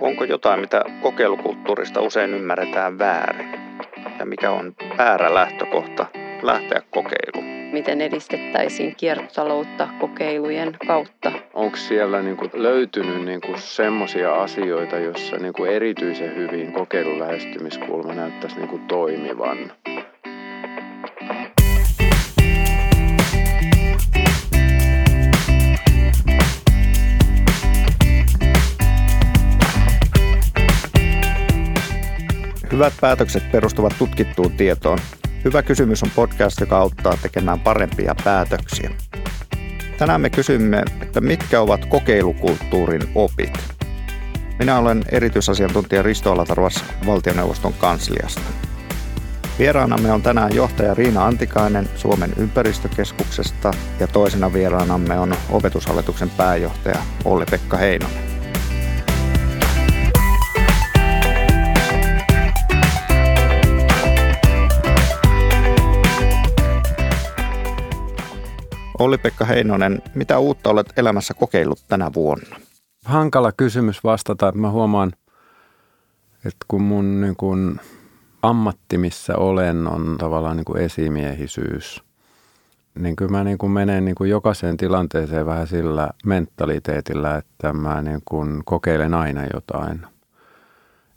Onko jotain, mitä kokeilukulttuurista usein ymmärretään väärin? Ja mikä on väärä lähtökohta lähteä kokeiluun? Miten edistettäisiin kiertotaloutta kokeilujen kautta? Onko siellä löytynyt semmoisia asioita, joissa erityisen hyvin kokeilun lähestymiskulma näyttäisi toimivan? Hyvät päätökset perustuvat tutkittuun tietoon. Hyvä kysymys on podcast, joka auttaa tekemään parempia päätöksiä. Tänään me kysymme, että mitkä ovat kokeilukulttuurin opit. Minä olen erityisasiantuntija Risto Alatarvas valtioneuvoston kansliasta. Vieraanamme on tänään johtaja Riina Antikainen Suomen ympäristökeskuksesta ja toisena vieraanamme on opetushallituksen pääjohtaja Olli-Pekka Heinonen. Olli-Pekka Heinonen, mitä uutta olet elämässä kokeillut tänä vuonna? Hankala kysymys vastata. Mä huomaan, että kun mun ammatti, missä olen, on tavallaan esimiehisyys, niin kyllä mä menen jokaiseen tilanteeseen vähän sillä mentaliteetillä, että mä kokeilen aina jotain.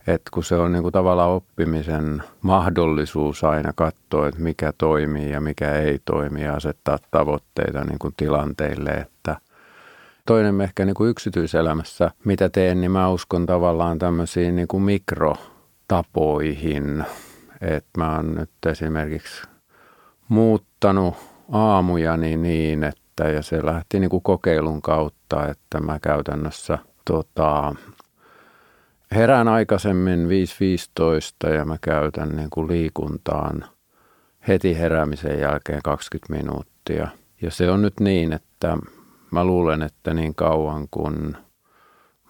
Et kun se on tavallaan oppimisen mahdollisuus aina katsoa, että mikä toimii ja mikä ei toimi ja asettaa tavoitteita tilanteille. Että toinen ehkä yksityiselämässä, mitä teen, niin mä uskon tavallaan tämmöisiin mikrotapoihin. Että mä oon nyt esimerkiksi muuttanut aamujani niin, että ja se lähti kokeilun kautta, että mä käytännössä herään aikaisemmin 5.15 ja mä käytän liikuntaan heti heräämisen jälkeen 20 minuuttia. Ja se on nyt niin, että mä luulen, että niin kauan kun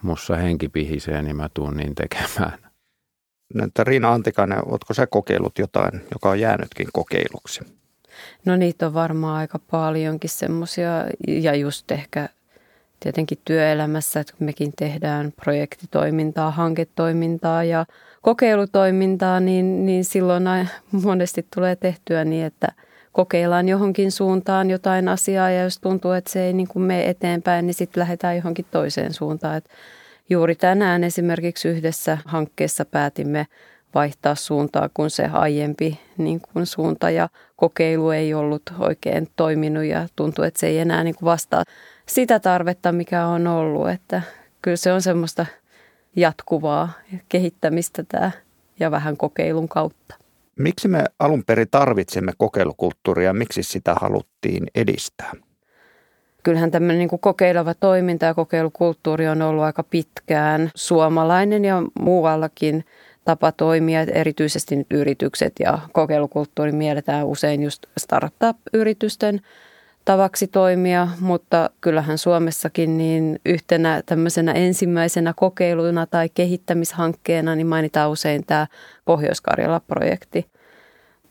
mussa henki pihisee, niin mä tuun niin tekemään. No, että Riina Antikainen, ootko sä kokeillut jotain, joka on jäänytkin kokeiluksi? No niitä on varmaan aika paljonkin semmoisia ja just ehkä tietenkin työelämässä, että kun mekin tehdään projektitoimintaa, hanketoimintaa ja kokeilutoimintaa, niin silloin monesti tulee tehtyä niin, että kokeillaan johonkin suuntaan jotain asiaa ja jos tuntuu, että se ei mene eteenpäin, niin sitten lähdetään johonkin toiseen suuntaan. Et juuri tänään esimerkiksi yhdessä hankkeessa päätimme vaihtaa suuntaa, kun se aiempi suunta ja kokeilu ei ollut oikein toiminut ja tuntuu, että se ei enää vastaa sitä tarvetta, mikä on ollut. Että kyllä se on semmoista jatkuvaa kehittämistä tämä ja vähän kokeilun kautta. Miksi me alun perin tarvitsemme kokeilukulttuuria ja miksi sitä haluttiin edistää? Kyllähän tämmöinen kokeileva toiminta ja kokeilukulttuuri on ollut aika pitkään suomalainen ja muuallakin tapa toimia, erityisesti nyt yritykset ja kokeilukulttuuri mielletään usein just startup-yritysten tavaksi toimia, mutta kyllähän Suomessakin niin yhtenä tämmöisenä ensimmäisenä kokeiluna tai kehittämishankkeena niin mainitaan usein tämä Pohjois-Karjala-projekti.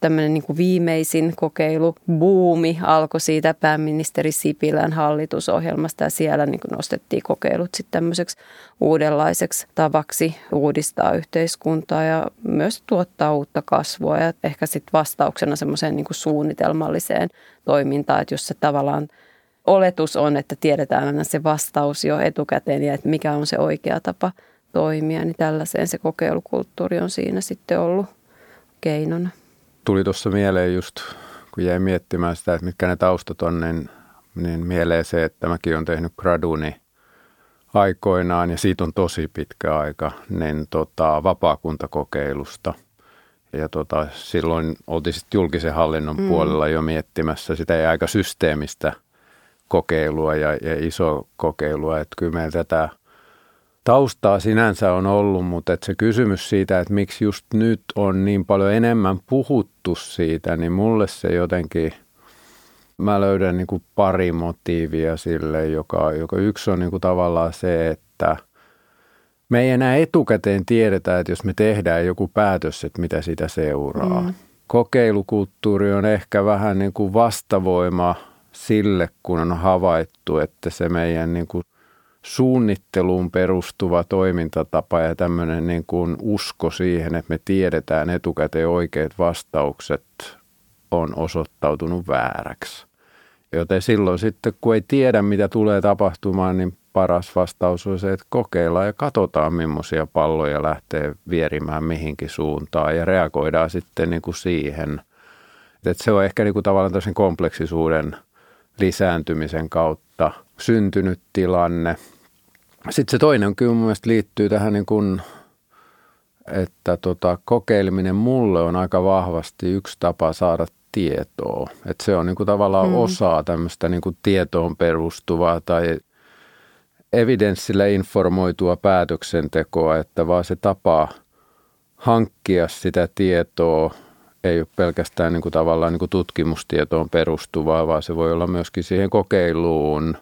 Tämmöinen viimeisin kokeilubuumi alkoi siitä pääministeri Sipilän hallitusohjelmasta ja siellä nostettiin kokeilut sitten tämmöiseksi uudenlaiseksi tavaksi uudistaa yhteiskuntaa ja myös tuottaa uutta kasvua ja ehkä sitten vastauksena semmoiseen suunnitelmalliseen toimintaan, että jos se tavallaan oletus on, että tiedetään aina se vastaus jo etukäteen ja että mikä on se oikea tapa toimia, niin tällaiseen se kokeilukulttuuri on siinä sitten ollut keinona. Tuli tuossa mieleen just, kun jäi miettimään sitä, että mitkä ne taustat on, niin mieleen se, että mäkin olen tehnyt graduni aikoinaan, ja siitä on tosi pitkä aika, niin vapaakuntakokeilusta. Ja silloin oltiin sitten julkisen hallinnon puolella jo miettimässä sitä ja aika systeemistä kokeilua ja iso kokeilua, että kyllä meillä tätä taustaa sinänsä on ollut, mutta se kysymys siitä, että miksi just nyt on niin paljon enemmän puhuttu siitä, niin mulle se jotenkin, mä löydän pari motiivia sille, joka yksi on tavallaan se, että me ei enää etukäteen tiedetä, että jos me tehdään joku päätös, että mitä sitä seuraa. Kokeilukulttuuri on ehkä vähän vastavoima sille, kun on havaittu, että se meidän suunnitteluun perustuva toimintatapa ja tämmöinen niin kuin usko siihen, että me tiedetään etukäteen oikeat vastaukset, on osoittautunut vääräksi. Joten silloin sitten, kun ei tiedä, mitä tulee tapahtumaan, niin paras vastaus on se, että kokeillaan ja katsotaan, millaisia palloja lähtee vierimään mihinkin suuntaan ja reagoidaan sitten niin kuin siihen. Että se on ehkä niin kuin tavallaan tämmöisen kompleksisuuden lisääntymisen kautta syntynyt tilanne. Sitten se toinen kyllä mun mielestä liittyy tähän, niin kuin, että kokeileminen mulle on aika vahvasti yksi tapa saada tietoa. Että se on niin kuin tavallaan osa tämmöistä niin kuin tietoon perustuvaa tai evidenssillä informoitua päätöksentekoa, että vaan se tapa hankkia sitä tietoa ei ole pelkästään niin kuin tavallaan niin kuin tutkimustietoon perustuvaa, vaan se voi olla myöskin siihen kokeiluun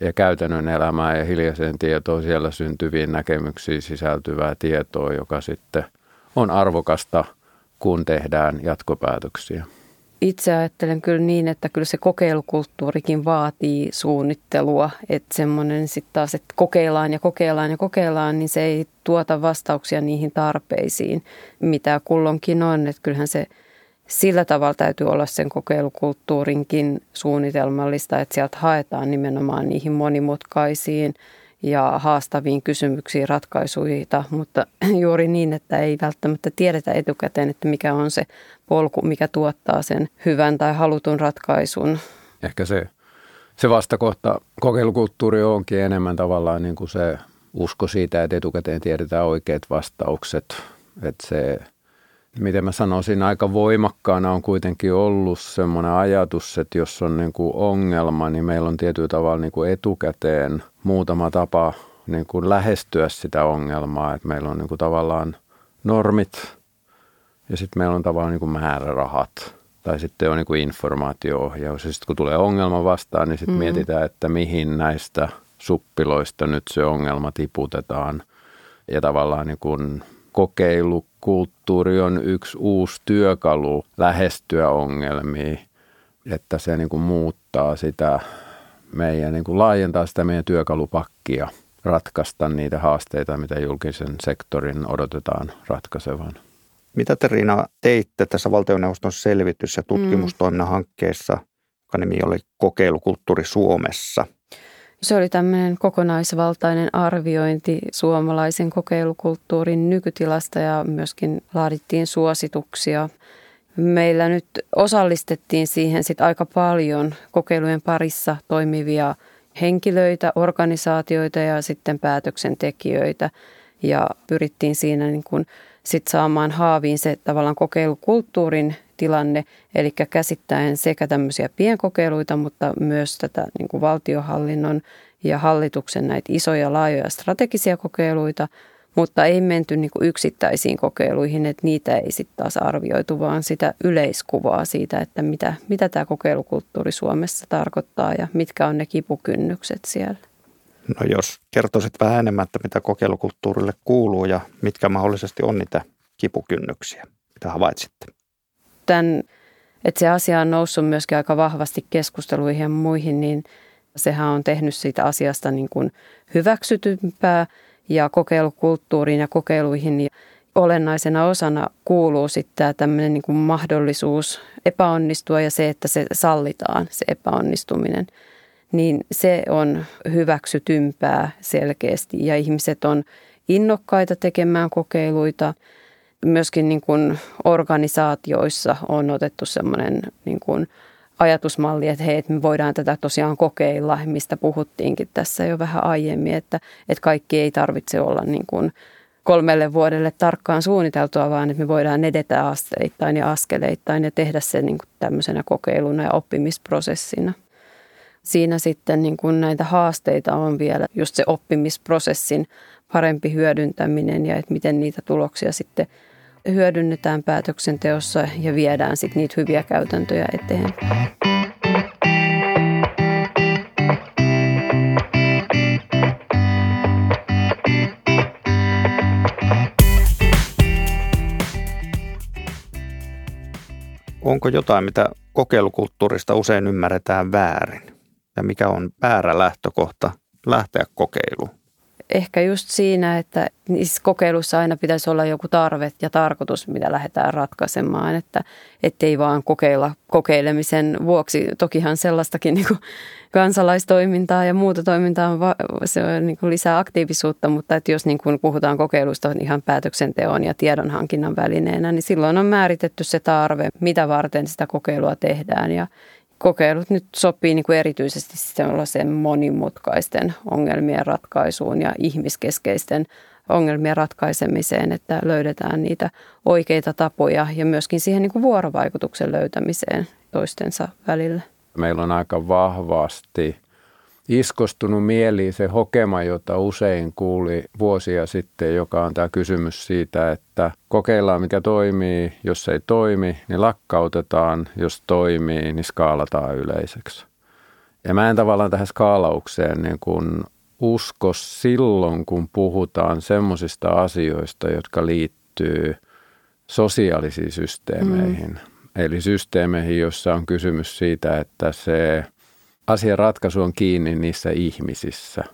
ja käytännön elämään ja hiljaiseen tietoon, siellä syntyviin näkemyksiin sisältyvää tietoa, joka sitten on arvokasta, kun tehdään jatkopäätöksiä. Itse ajattelen kyllä niin, että kyllä se kokeilukulttuurikin vaatii suunnittelua, että semmoinen sitten taas, että kokeillaan, niin se ei tuota vastauksia niihin tarpeisiin, mitä kulloinkin on. Että kyllähän se sillä tavalla täytyy olla sen kokeilukulttuurinkin suunnitelmallista, että sieltä haetaan nimenomaan niihin monimutkaisiin ja haastaviin kysymyksiin ratkaisuja, mutta juuri niin, että ei välttämättä tiedetä etukäteen, että mikä on se polku, mikä tuottaa sen hyvän tai halutun ratkaisun. Ehkä se vastakohta kokeilukulttuuri onkin enemmän tavallaan niin kuin se usko siitä, että etukäteen tiedetään oikeat vastaukset. Että se, miten mä sanoisin, aika voimakkaana on kuitenkin ollut semmoinen ajatus, että jos on niin kuin ongelma, niin meillä on tietyllä tavalla niin kuin etukäteen muutama tapa niin kuin lähestyä sitä ongelmaa. Että meillä on niin kuin tavallaan normit ja sitten meillä on tavallaan niin kuin määrärahat tai sitten on niin kuin informaatio-ohjaus. Ja sitten kun tulee ongelma vastaan, niin sitten mietitään, että mihin näistä suppiloista nyt se ongelma tiputetaan ja tavallaan niin kuin kokeilukulttuuri on yksi uusi työkalu lähestyä ongelmia, että se niin kuin muuttaa sitä meidän, niin kuin laajentaa sitä meidän työkalupakkia, ratkaista niitä haasteita, mitä julkisen sektorin odotetaan ratkaisevan. Mitä te, Riina, teitte tässä valtioneuvoston selvitys- ja tutkimustoiminnan hankkeessa, joka nimi oli Kokeilukulttuuri Suomessa? Se oli tämmöinen kokonaisvaltainen arviointi suomalaisen kokeilukulttuurin nykytilasta ja myöskin laadittiin suosituksia. Meillä nyt osallistettiin siihen sit aika paljon kokeilujen parissa toimivia henkilöitä, organisaatioita ja sitten päätöksentekijöitä. Ja pyrittiin siinä niin kun sit saamaan haaviin se tavallaan kokeilukulttuurin tilanne, eli käsittäen sekä tämmöisiä pienkokeiluita, mutta myös tätä niin kuin valtionhallinnon ja hallituksen näitä isoja, laajoja strategisia kokeiluita, mutta ei menty niin kuin yksittäisiin kokeiluihin, että niitä ei sitten taas arvioitu, vaan sitä yleiskuvaa siitä, että mitä tämä kokeilukulttuuri Suomessa tarkoittaa ja mitkä on ne kipukynnykset siellä. No jos kertoisit vähän enemmän, että mitä kokeilukulttuurille kuuluu ja mitkä mahdollisesti on niitä kipukynnyksiä, mitä havaitsitte? Että se asia on noussut myöskin aika vahvasti keskusteluihin ja muihin, niin sehän on tehnyt siitä asiasta niin kuin hyväksytympää ja kokeilukulttuuriin ja kokeiluihin niin olennaisena osana kuuluu sitten tämmöinen niin kuin mahdollisuus epäonnistua ja se, että se sallitaan, se epäonnistuminen. Niin se on hyväksytympää selkeästi ja ihmiset on innokkaita tekemään kokeiluita. Myöskin niin kuin organisaatioissa on otettu semmoinen niin kuin ajatusmalli, että hei, me voidaan tätä tosiaan kokeilla, mistä puhuttiinkin tässä jo vähän aiemmin, että kaikki ei tarvitse olla niin kuin 3 vuodelle tarkkaan suunniteltua, vaan että me voidaan edetä asteittain ja askeleittain ja tehdä se niin kuin tämmöisenä kokeiluna ja oppimisprosessina. Siinä sitten niin kuin näitä haasteita on vielä just se oppimisprosessin parempi hyödyntäminen ja että miten niitä tuloksia sitten hyödynnetään päätöksenteossa ja viedään sitten niitä hyviä käytäntöjä eteen. Onko jotain, mitä kokeilukulttuurista usein ymmärretään väärin? Ja mikä on väärä lähtökohta lähteä kokeiluun? Ehkä just siinä, että niissä kokeilussa aina pitäisi olla joku tarve ja tarkoitus, mitä lähdetään ratkaisemaan, että ei vaan kokeilla kokeilemisen vuoksi. Tokihan sellaistakin niin kuin kansalaistoimintaa ja muuta toimintaa on, se on niin kuin lisää aktiivisuutta, mutta että jos niin kuin puhutaan kokeilusta ihan päätöksenteon ja tiedonhankinnan välineenä, niin silloin on määritetty se tarve, mitä varten sitä kokeilua tehdään ja kokeilut nyt sopii niin kuin erityisesti sellaisen monimutkaisten ongelmien ratkaisuun ja ihmiskeskeisten ongelmien ratkaisemiseen, että löydetään niitä oikeita tapoja ja myöskin siihen niin kuin vuorovaikutuksen löytämiseen toistensa välillä. Meillä on aika vahvasti iskostunut mieliin se hokema, jota usein kuuli vuosia sitten, joka on tämä kysymys siitä, että kokeillaan mikä toimii, jos ei toimi, niin lakkautetaan, jos toimii, niin skaalataan yleiseksi. Ja mä en tavallaan tähän skaalaukseen niin kuin usko silloin, kun puhutaan semmoisista asioista, jotka liittyy sosiaalisiin systeemeihin. Eli systeemeihin, jossa on kysymys siitä, että se asian ratkaisu on kiinni niissä ihmisissä,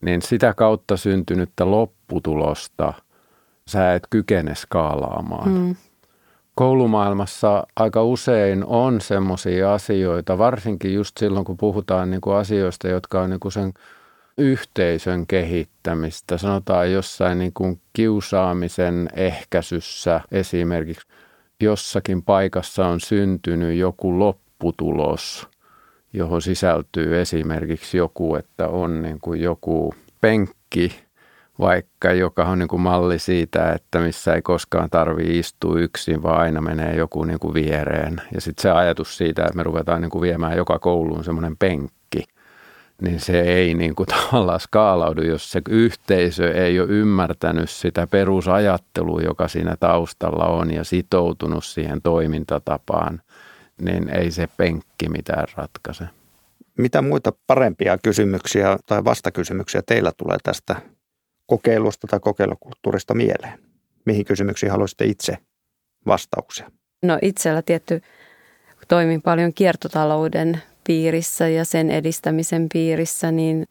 niin sitä kautta syntynyttä lopputulosta sä et kykene skaalaamaan. Koulumaailmassa aika usein on semmoisia asioita, varsinkin just silloin, kun puhutaan niinku asioista, jotka on niinku sen yhteisön kehittämistä. Sanotaan jossain niinku kiusaamisen ehkäisyssä esimerkiksi jossakin paikassa on syntynyt joku lopputulos, johon sisältyy esimerkiksi joku, että on niin kuin joku penkki vaikka, joka on niin kuin malli siitä, että missä ei koskaan tarvitse istua yksin, vaan aina menee joku niin kuin viereen. Ja sitten se ajatus siitä, että me ruvetaan niin kuin viemään joka kouluun semmoinen penkki, niin se ei niin kuin tavallaan skaalaudu, jos se yhteisö ei ole ymmärtänyt sitä perusajattelua, joka siinä taustalla on ja sitoutunut siihen toimintatapaan. Niin ei se penkki mitään ratkaise. Mitä muita parempia kysymyksiä tai vastakysymyksiä teillä tulee tästä kokeilusta tai kokeilukulttuurista mieleen? Mihin kysymyksiin haluaisitte itse vastauksia? No itsellä tietty toimin paljon kiertotalouden piirissä ja sen edistämisen piirissä, niin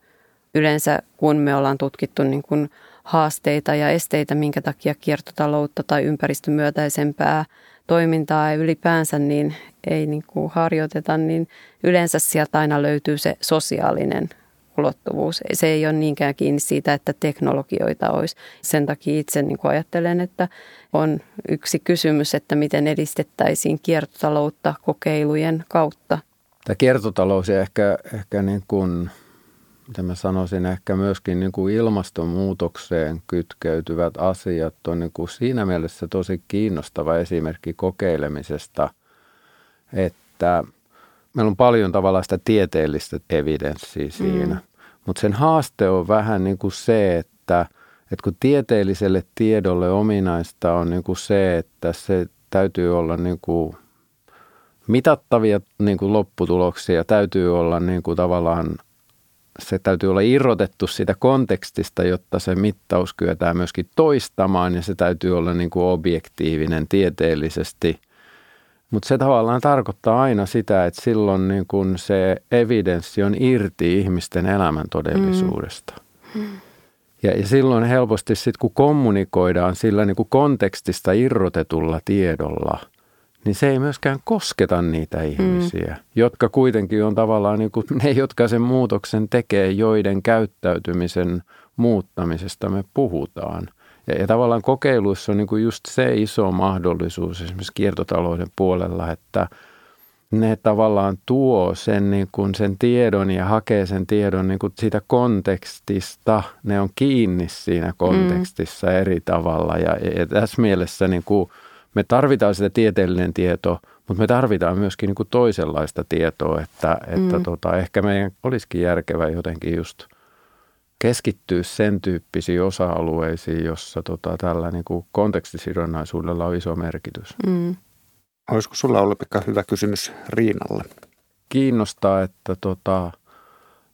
yleensä kun me ollaan tutkittu niin kuin haasteita ja esteitä, minkä takia kiertotaloutta tai ympäristömyötäisempää toimintaa ei ylipäänsä niin ei niin kuin harjoiteta, niin yleensä sieltä aina löytyy se sosiaalinen ulottuvuus. Se ei ole niinkään kiinni siitä, että teknologioita olisi. Sen takia itse niin kuin ajattelen, että on yksi kysymys, että miten edistettäisiin kiertotaloutta kokeilujen kautta. Tämä kiertotalous ja ehkä niin kuin, mitä mä sanoisin, ehkä myöskin niin kuin ilmastonmuutokseen kytkeytyvät asiat on niin kuin siinä mielessä tosi kiinnostava esimerkki kokeilemisesta, että meillä on paljon tavallaan sitä tieteellistä evidenssiä siinä, mutta sen haaste on vähän niin kuin se, että kun tieteelliselle tiedolle ominaista on niin kuin se, että se täytyy olla niin kuin mitattavia niin kuin lopputuloksia, täytyy olla niin kuin tavallaan se täytyy olla irrotettu siitä kontekstista, jotta se mittaus kyetään myöskin toistamaan ja se täytyy olla niin kuin objektiivinen tieteellisesti. Mutta se tavallaan tarkoittaa aina sitä, että silloin niin kuin se evidenssi on irti ihmisten elämän todellisuudesta. Ja silloin helposti sitten kun kommunikoidaan sillä niin kuin kontekstista irrotetulla tiedolla, niin se ei myöskään kosketa niitä ihmisiä, jotka kuitenkin on tavallaan niin kuin ne, jotka sen muutoksen tekee, joiden käyttäytymisen muuttamisesta me puhutaan. Ja tavallaan kokeiluissa on niin kuin just se iso mahdollisuus esimerkiksi kiertotalouden puolella, että ne tavallaan tuo sen, niin kuin sen tiedon ja hakee sen tiedon niin kuin siitä kontekstista. Ne on kiinni siinä kontekstissa eri tavalla ja tässä mielessä niin kuin me tarvitaan sitä tieteellinen tieto, mutta me tarvitaan myöskin niin kuin toisenlaista tietoa, että ehkä meidän olisikin järkevää jotenkin just keskittyä sen tyyppisiin osa-alueisiin, jossa tällä niin kuin kontekstisidonnaisuudella on iso merkitys. Olisiko sulla Olli-Pekka hyvä kysymys Riinalle? Kiinnostaa, että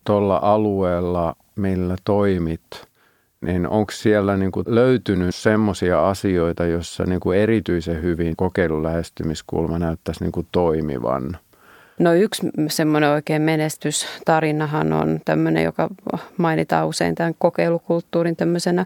tuolla alueella, millä toimit, niin onko siellä niin kuin löytynyt semmoisia asioita, joissa niin kuin erityisen hyvin kokeilulähestymiskulma näyttäisi niin kuin toimivan? No yksi semmoinen oikein menestystarinahan on tämmöinen, joka mainitaan usein tämän kokeilukulttuurin tämmöisenä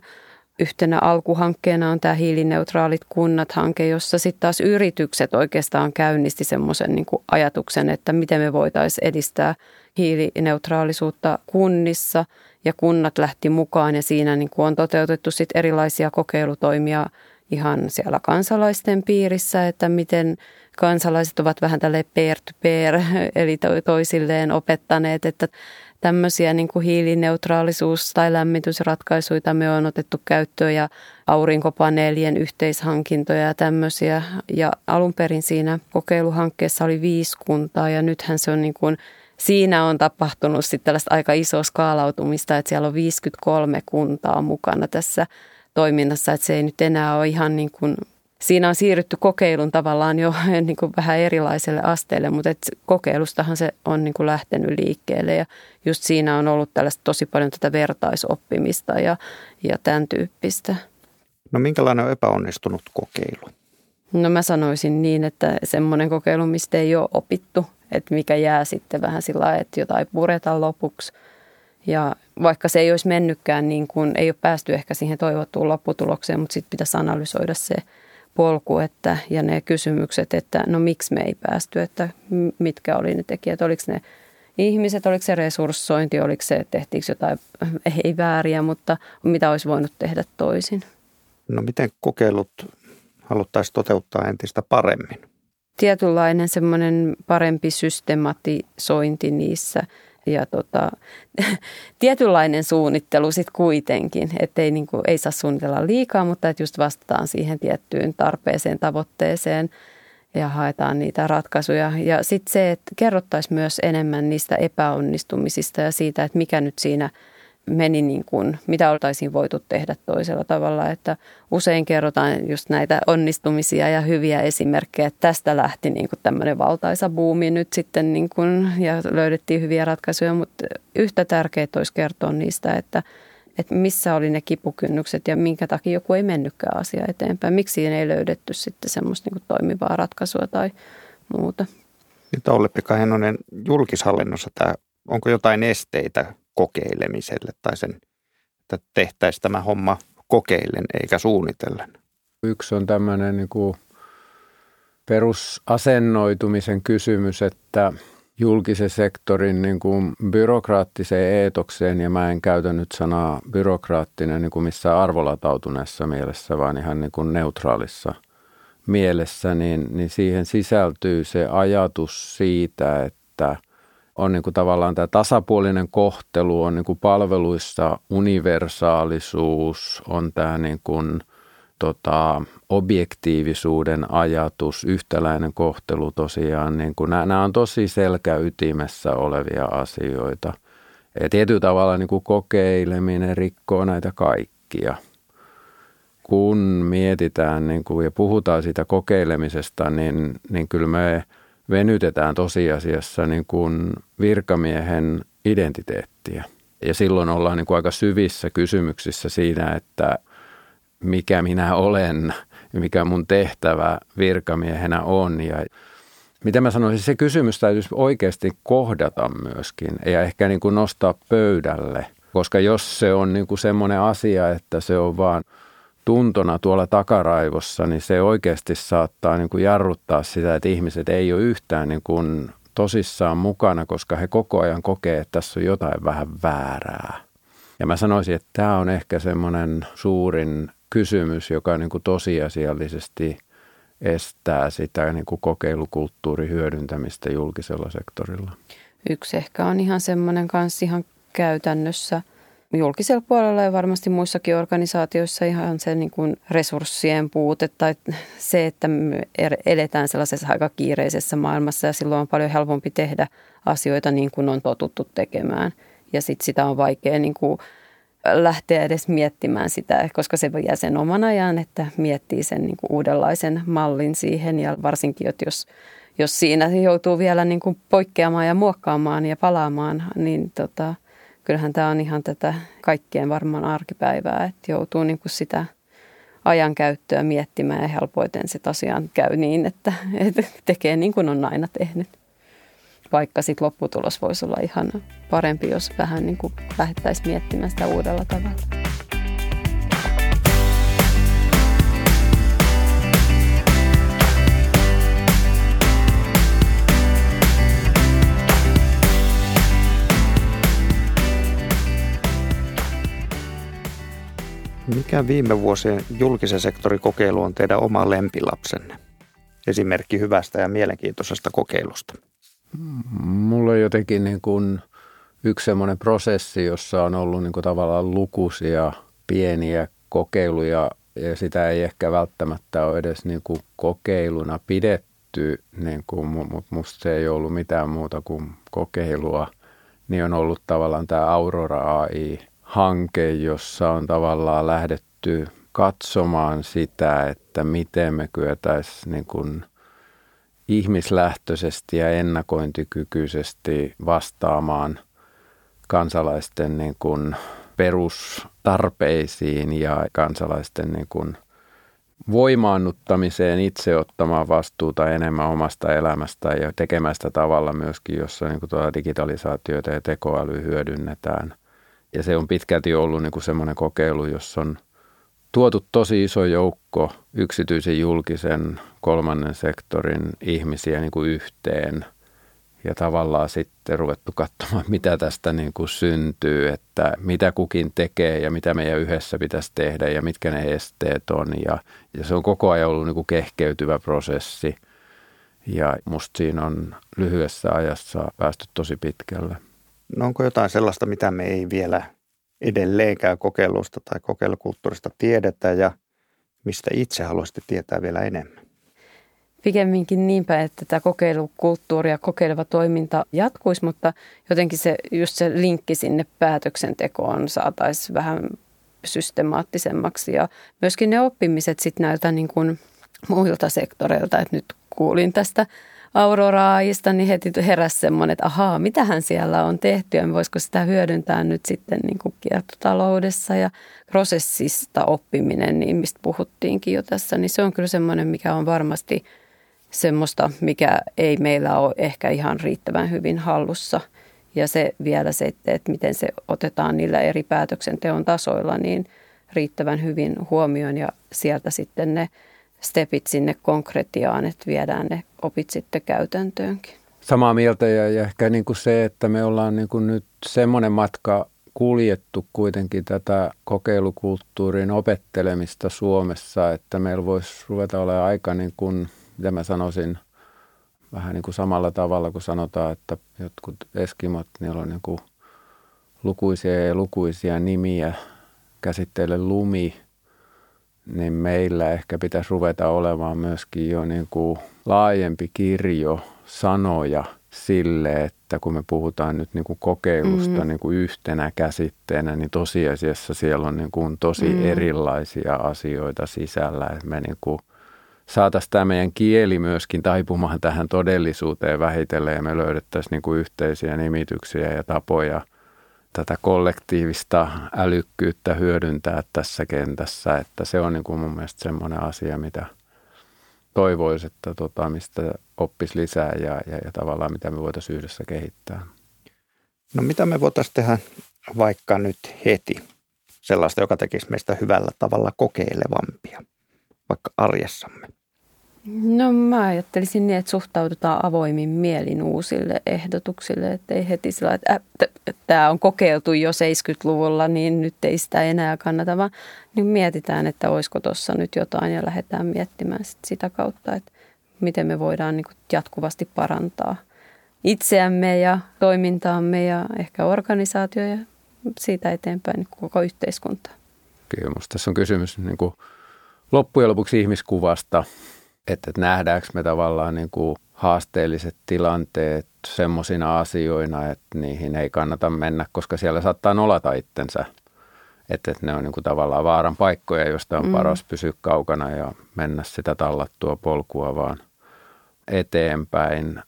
yhtenä alkuhankkeena on tämä hiilineutraalit kunnat-hanke, jossa sitten taas yritykset oikeastaan käynnisti semmoisen niin kuin ajatuksen, että miten me voitaisiin edistää hiilineutraalisuutta kunnissa ja kunnat lähti mukaan ja siinä niin kuin on toteutettu sitten erilaisia kokeilutoimia ihan siellä kansalaisten piirissä, että miten kansalaiset ovat vähän tälleen peer to peer, eli toisilleen opettaneet, että tämmöisiä niin kuin hiilineutraalisuus- tai lämmitysratkaisuja me on otettu käyttöön ja aurinkopaneelien yhteishankintoja ja tämmöisiä. Ja alun perin siinä kokeiluhankkeessa oli 5 kuntaa ja nythän se on niin kuin, siinä on tapahtunut sitten tällaista aika isoa skaalautumista, että siellä on 53 kuntaa mukana tässä toiminnassa, että se ei nyt enää ole ihan niin kuin, siinä on siirrytty kokeilun tavallaan jo niin kuin vähän erilaiselle asteelle, mutta et kokeilustahan se on niin kuin lähtenyt liikkeelle ja just siinä on ollut tällaista tosi paljon tätä vertaisoppimista ja tämän tyyppistä. No minkälainen on epäonnistunut kokeilu? No mä sanoisin niin, että semmoinen kokeilu, mistä ei ole opittu, että mikä jää sitten vähän sillä lailla, että jotain puretaan lopuksi. Ja vaikka se ei olisi mennytkään, niin kuin, ei ole päästy ehkä siihen toivottuun lopputulokseen, mutta sitten pitäisi analysoida se polku että, ja ne kysymykset, että no miksi me ei päästy, että mitkä oli ne tekijät, oliko ne ihmiset, oliko se resurssointi, oliko se, tehtiinkö jotain ei vääriä, mutta mitä olisi voinut tehdä toisin. No miten kokeilut haluttaisiin toteuttaa entistä paremmin? Tietynlainen semmoinen parempi systematisointi niissä ja tietynlainen suunnittelu sitten kuitenkin, että ei, niin kuin, ei saa suunnitella liikaa, mutta että just vastataan siihen tiettyyn tarpeeseen, tavoitteeseen ja haetaan niitä ratkaisuja. Ja sitten se, että kerrottaisiin myös enemmän niistä epäonnistumisista ja siitä, että mikä nyt siinä meni, niin kuin, mitä oltaisiin voitu tehdä toisella tavalla. Että usein kerrotaan just näitä onnistumisia ja hyviä esimerkkejä, että tästä lähti niin kuin tämmöinen valtaisa buumi nyt sitten niin kuin, ja löydettiin hyviä ratkaisuja, mutta yhtä tärkeää olisi kertoa niistä, että missä oli ne kipukynnykset ja minkä takia joku ei mennytkään asia eteenpäin. Miksi siinä ei löydetty sitten semmoista niin kuin toimivaa ratkaisua tai muuta. Nyt Olli-Pekka Heinonen, julkishallinnossa tämä, onko jotain esteitä kokeilemiselle tai sen, että tehtäisiin tämä homma kokeillen eikä suunnitellen? Yksi on tämmöinen niin kuin perusasennoitumisen kysymys, että julkisen sektorin niin kuin byrokraattiseen eetokseen, ja mä en käytä nyt sanaa byrokraattinen niin kuin missään arvolatautuneessa mielessä, vaan ihan niin kuin neutraalissa mielessä, niin siihen sisältyy se ajatus siitä, että on niin kuin tavallaan tämä tasapuolinen kohtelu, on niin kuin palveluissa universaalisuus, on tämä niin kuin objektiivisuuden ajatus, yhtäläinen kohtelu tosiaan. Niin kuin, nämä on tosi selkäytimessä olevia asioita. Ja tietyllä tavalla niin kuin kokeileminen rikkoo näitä kaikkia. Kun mietitään niin kuin, ja puhutaan siitä kokeilemisesta, niin kyllä me venytetään tosiasiassa niin kuin virkamiehen identiteettiä. Ja silloin ollaan niin kuin aika syvissä kysymyksissä siinä, että mikä minä olen ja mikä mun tehtävä virkamiehenä on. Ja mitä mä sanoisin, se kysymys täytyisi oikeasti kohdata myöskin ja ehkä niin kuin nostaa pöydälle, koska jos se on niin kuin semmoinen asia, että se on vaan tuntona tuolla takaraivossa, niin se oikeasti saattaa niin kuin jarruttaa sitä, että ihmiset ei ole yhtään niin kuin tosissaan mukana, koska he koko ajan kokee, että tässä on jotain vähän väärää. Ja mä sanoisin, että tämä on ehkä semmoinen suurin kysymys, joka niin kuin tosiasiallisesti estää sitä niin kuin kokeilukulttuurin hyödyntämistä julkisella sektorilla. Yksi ehkä on ihan semmoinen kanssa ihan käytännössä. Julkisella puolella ja varmasti muissakin organisaatioissa ihan se niin kuin resurssien puute tai se, että me eletään sellaisessa aika kiireisessä maailmassa ja silloin on paljon helpompi tehdä asioita niin kuin on totuttu tekemään. Ja sitten sitä on vaikea niin kuin lähteä edes miettimään sitä, koska se jää sen oman ajan, että miettii sen niin kuin uudenlaisen mallin siihen ja varsinkin, että jos siinä joutuu vielä niin kuin poikkeamaan ja muokkaamaan ja palaamaan, niin kyllähän tämä on ihan tätä kaikkien varmaan arkipäivää, että joutuu niin kuin sitä ajankäyttöä miettimään ja helpoiten se tosiaan käy niin, että tekee niin kuin on aina tehnyt. vaikka sitten lopputulos voisi olla ihan parempi, jos vähän niin kuin lähdettäisiin miettimään sitä uudella tavalla. Mikä viime vuosien julkisen sektorin kokeilu on teidän oma lempilapsenne? Esimerkki hyvästä ja mielenkiintoisesta kokeilusta. Mulla on jotenkin niin kuin yksi semmoinen prosessi, jossa on ollut niin kuin tavallaan lukuisia pieniä kokeiluja ja sitä ei ehkä välttämättä ole edes niin kuin kokeiluna pidetty, niin kuin, mutta musta se ei ollut mitään muuta kuin kokeilua, niin on ollut tavallaan tämä Aurora AI. Hanke, jossa on tavallaan lähdetty katsomaan sitä, että miten me kyetäisiin niin kuin ihmislähtöisesti ja ennakointikykyisesti vastaamaan kansalaisten niin kuin perustarpeisiin ja kansalaisten niin kuin voimaannuttamiseen itse ottamaan vastuuta enemmän omasta elämästä ja tekemästä tavalla myöskin, jossa niin kuin tuota digitalisaatiota ja tekoäly hyödynnetään. Ja se on pitkälti ollut niin kuin semmoinen kokeilu, jossa on tuotu tosi iso joukko yksityisen, julkisen, kolmannen sektorin ihmisiä niin kuin yhteen. Ja tavallaan sitten ruvettu katsomaan, mitä tästä niin kuin syntyy, että mitä kukin tekee ja mitä meidän yhdessä pitäisi tehdä ja mitkä ne esteet on. Ja se on koko ajan ollut niin kuin kehkeytyvä prosessi ja musta siinä on lyhyessä ajassa päästy tosi pitkälle. No onko jotain sellaista, mitä me ei vielä edelleenkään kokeilusta tai kokeilukulttuurista tiedetä ja mistä itse haluaisitte tietää vielä enemmän? Pikemminkin niinpä, että tämä kokeilukulttuuri ja kokeileva toiminta jatkuisi, mutta jotenkin se, just se linkki sinne päätöksentekoon saataisiin vähän systemaattisemmaksi. Ja myöskin ne oppimiset sitten näiltä niin kuin muilta sektoreilta, että nyt kuulin tästä Aurora-AIsta, niin heti heräsi semmoinen, että ahaa, mitähän siellä on tehty ja voisiko sitä hyödyntää nyt sitten niin kuin kiertotaloudessa ja prosessista oppiminen, niin mistä puhuttiinkin jo tässä, niin se on kyllä semmoinen, mikä on varmasti semmoista, mikä ei meillä ole ehkä ihan riittävän hyvin hallussa ja se vielä se, että miten se otetaan niillä eri päätöksenteon tasoilla niin riittävän hyvin huomioon ja sieltä sitten ne stepit sinne konkretiaan, että viedään ne opit sitten käytäntöönkin. Samaa mieltä ja ehkä niin kuin se, että me ollaan niin kuin nyt semmoinen matka kuljettu kuitenkin tätä kokeilukulttuurin opettelemista Suomessa, että meillä voisi ruveta olemaan aika niin kuin, mitä mä sanoisin, vähän niin kuin samalla tavalla kuin sanotaan, että jotkut eskimot, niillä on niin kuin lukuisia ja lukuisia nimiä käsitteelle lumi, niin meillä ehkä pitäisi ruveta olemaan myöskin jo niin kuin laajempi kirjo sanoja sille, että kun me puhutaan nyt niin kuin kokeilusta niin kuin yhtenä käsitteenä, niin tosiasiassa siellä on niin kuin tosi erilaisia asioita sisällä. Että me niin kuin saataisiin tämä meidän kieli myöskin taipumaan tähän todellisuuteen vähitellen ja me löydettäisiin niin kuin yhteisiä nimityksiä ja tapoja tätä kollektiivista älykkyyttä hyödyntää tässä kentässä, että se on niin kuin mun mielestä semmoinen asia, mitä toivoisi, että mistä oppisi lisää ja tavallaan mitä me voitaisiin yhdessä kehittää. No mitä me voitaisiin tehdä vaikka nyt heti sellaista, joka tekisi meistä hyvällä tavalla kokeilevampia, vaikka arjessamme? No mä ajattelisin niin, että suhtaudutaan avoimin mielin uusille ehdotuksille, että ei heti sillä että tämä on kokeiltu jo 70-luvulla, niin nyt ei sitä enää kannata, vaan niin mietitään, että olisiko tuossa nyt jotain ja lähdetään miettimään sitä kautta, että miten me voidaan niin kuin jatkuvasti parantaa itseämme ja toimintaamme ja ehkä organisaatio ja siitä eteenpäin niin koko yhteiskuntaa. Kyllä, musta tässä on kysymys niin kuin loppujen lopuksi ihmiskuvasta. Että nähdäänkö me tavallaan niin kuin haasteelliset tilanteet semmoisina asioina, että niihin ei kannata mennä, koska siellä saattaa nolata itsensä. Että ne on niin kuin tavallaan vaaran paikkoja, joista on paras pysyä kaukana ja mennä sitä tallattua polkua vaan eteenpäin.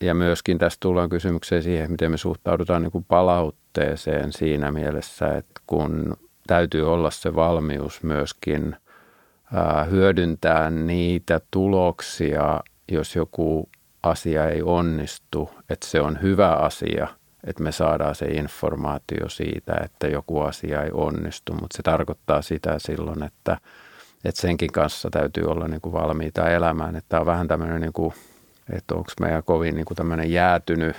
Ja myöskin tässä tullaan kysymykseen siihen, miten me suhtaudutaan niin kuin palautteeseen siinä mielessä, että kun täytyy olla se valmius myöskin hyödyntää niitä tuloksia, jos joku asia ei onnistu, että se on hyvä asia, että me saadaan se informaatio siitä, että joku asia ei onnistu, mutta se tarkoittaa sitä silloin, että senkin kanssa täytyy olla niin kuin valmiita elämään. Että tämä on vähän tämmöinen, niin kuin, että onko meillä kovin niin kuin tämmöinen jäätynyt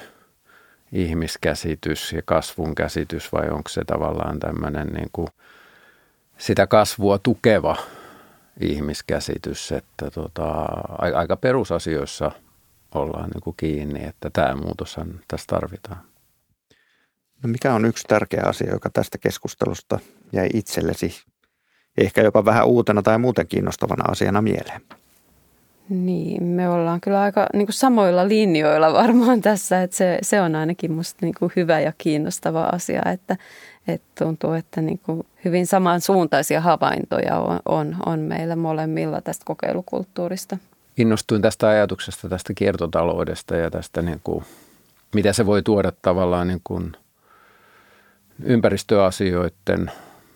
ihmiskäsitys ja kasvun käsitys vai onko se tavallaan tämmöinen niin kuin sitä kasvua tukeva ihmiskäsitys, että aika perusasioissa ollaan niin kuin kiinni, että tämä muutoshan tässä tarvitaan. No mikä on yksi tärkeä asia, joka tästä keskustelusta jäi itsellesi ehkä jopa vähän uutena tai muuten kiinnostavana asiana mieleen? Niin, me ollaan kyllä aika niin kuin samoilla linjoilla varmaan tässä, että se on ainakin musta niin kuin hyvä ja kiinnostava asia, että tuntuu, että niin kuin hyvin samansuuntaisia havaintoja on meillä molemmilla tästä kokeilukulttuurista. Innostuin tästä ajatuksesta, tästä kiertotaloudesta ja tästä, niin kuin, mitä se voi tuoda tavallaan niin kuin ympäristöasioiden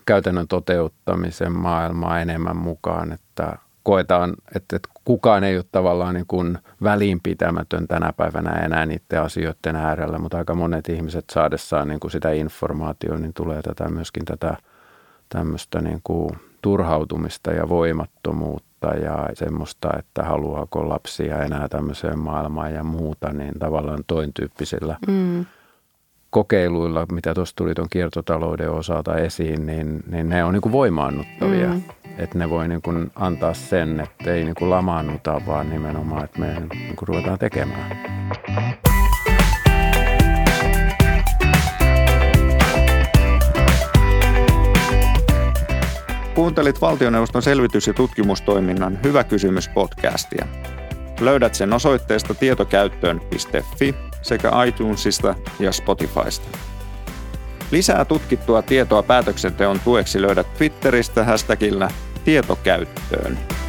käytännön toteuttamisen maailmaa enemmän mukaan, että koetaan, että kukaan ei ole tavallaan niin kuin välinpitämätön tänä päivänä enää niiden asioiden äärellä, mutta aika monet ihmiset saadessaan niin kuin sitä informaatiota, niin tulee tämmöistä niin kuin turhautumista ja voimattomuutta ja semmoista, että haluaako lapsia enää tämmöiseen maailmaan ja muuta, niin tavallaan toin tyyppisillä kokeiluilla, mitä tuossa tuli tuon kiertotalouden osalta esiin, niin ne on niin kuin voimaannuttavia. Mm. Että ne voi niin kuin antaa sen, että ei niin kuin lamaannuta, vaan nimenomaan, että me niin kuin ruvetaan tekemään. Kuuntelit valtioneuvoston selvitys- ja tutkimustoiminnan Hyvä kysymys -podcastia. Löydät sen osoitteesta tietokäyttöön.fi sekä iTunesista ja Spotifysta. Lisää tutkittua tietoa päätöksenteon tueksi löydät Twitteristä #tietokäyttöön.